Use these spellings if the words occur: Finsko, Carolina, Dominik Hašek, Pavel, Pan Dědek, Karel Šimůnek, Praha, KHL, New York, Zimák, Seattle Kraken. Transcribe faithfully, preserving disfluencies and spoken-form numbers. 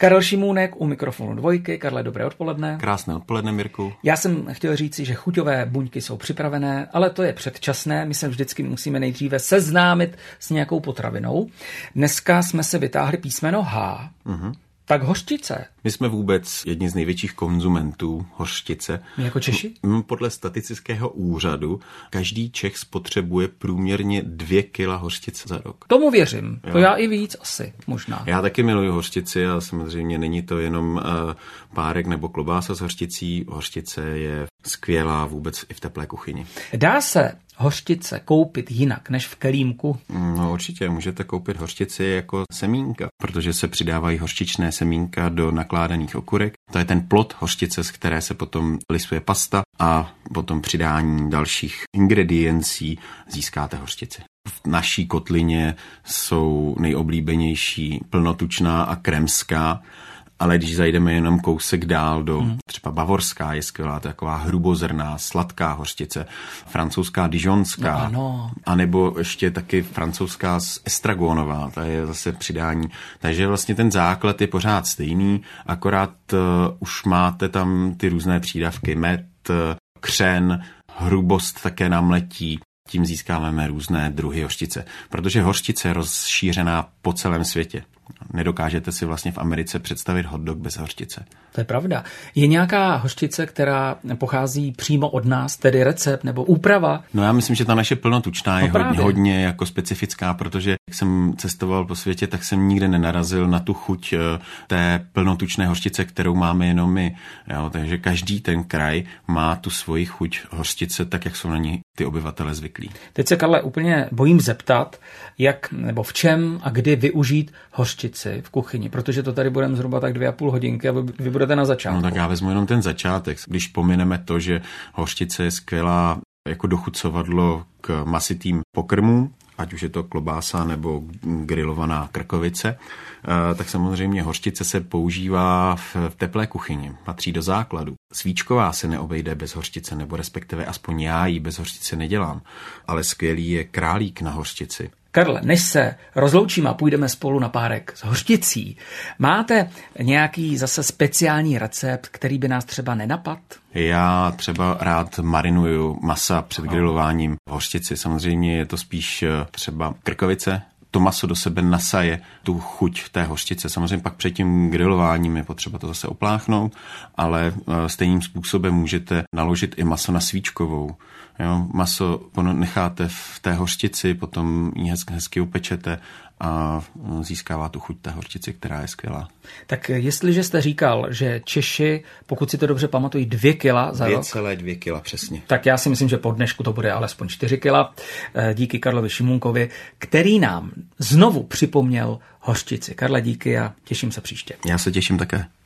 Karel Šimůnek u mikrofonu dvojky. Karle, dobré odpoledne. Krásné odpoledne, Mirku. Já jsem chtěl říci, že chuťové buňky jsou připravené, ale to je předčasné. My se vždycky musíme nejdříve seznámit s nějakou potravinou. Dneska jsme se vytáhli písmeno H. Mhm. Tak hořčice. My jsme vůbec jedni z největších konzumentů hořčice. My jako Češi? Podle statistického úřadu každý Čech spotřebuje průměrně dvě kila hořčice za rok. Tomu věřím. Jo. To já i víc asi možná. Já taky miluji hořčici a samozřejmě není to jenom párek nebo klobása s hořčicí. Hořčice je skvělá vůbec i v teplé kuchyni. Dá se hořčice koupit jinak než v kelímku? No určitě, můžete koupit hořčici jako semínka, protože se přidávají hořčičné semínka do nakládaných okurek. To je ten plod hořčice, z které se potom lisuje pasta a potom přidání dalších ingrediencí získáte hořčici. V naší kotlině jsou nejoblíbenější plnotučná a kremská. Ale když zajdeme jenom kousek dál do třeba bavorská, je skvělá taková hrubozrná, sladká hořčice, francouzská dižonská, no anebo ještě taky francouzská estragonová, ta je zase přidání. Takže vlastně ten základ je pořád stejný, akorát uh, už máte tam ty různé přídavky, med, křen, hrubost také nám letí. Tím získáváme různé druhy hořčice, protože hořčice je rozšířená po celém světě. Nedokážete si vlastně v Americe představit hot dog bez hořčice. To je pravda. Je nějaká hořčice, která pochází přímo od nás, tedy recept nebo úprava? No já myslím, že ta naše plnotučná je no hodně, hodně jako specifická, protože jak jsem cestoval po světě, tak jsem nikde nenarazil na tu chuť té plnotučné hořčice, kterou máme jenom my. Jo, takže každý ten kraj má tu svoji chuť hořčice, tak jak jsou na ní ty obyvatele zvyklí. Teď se, Karle, úplně bojím zeptat, jak nebo v čem a kdy využít hořčici v kuchyni, protože to tady budeme zhruba tak dvě a půl hodinky a vy, vy budete na začátku. No tak já vezmu jenom ten začátek. Když pomineme to, že hořčice je skvělá jako dochucovadlo k masitým pokrmům, ať už je to klobása nebo grilovaná krkovice, tak samozřejmě hořčice se používá v teplé kuchyni, patří do základu. Svíčková se neobejde bez hořčice, nebo respektive aspoň já ji bez hořčice nedělám, ale skvělý je králík na hořčici. Karle, než se rozloučíme a půjdeme spolu na párek s hořčicí, máte nějaký zase speciální recept, který by nás třeba nenapadl? Já třeba rád marinuju masa před grilováním v hořčici. Samozřejmě je to spíš třeba krkovice. To maso do sebe nasaje tu chuť té hořčice. Samozřejmě pak před tím grilováním je potřeba to zase opláchnout, ale stejným způsobem můžete naložit i maso na svíčkovou. Jo, maso necháte v té hořčici, potom ji hezky, hezky upečete a získává tu chuť té hořčici, která je skvělá. Tak jestliže jste říkal, že Češi, pokud si to dobře pamatují, dvě kila za rok. dvě celé dvě kila, přesně. Tak já si myslím, že po dnešku to bude alespoň čtyři kila, díky Karlovi Šimůnkovi, který nám znovu připomněl hořčici. Karle, díky a těším se příště. Já se těším také.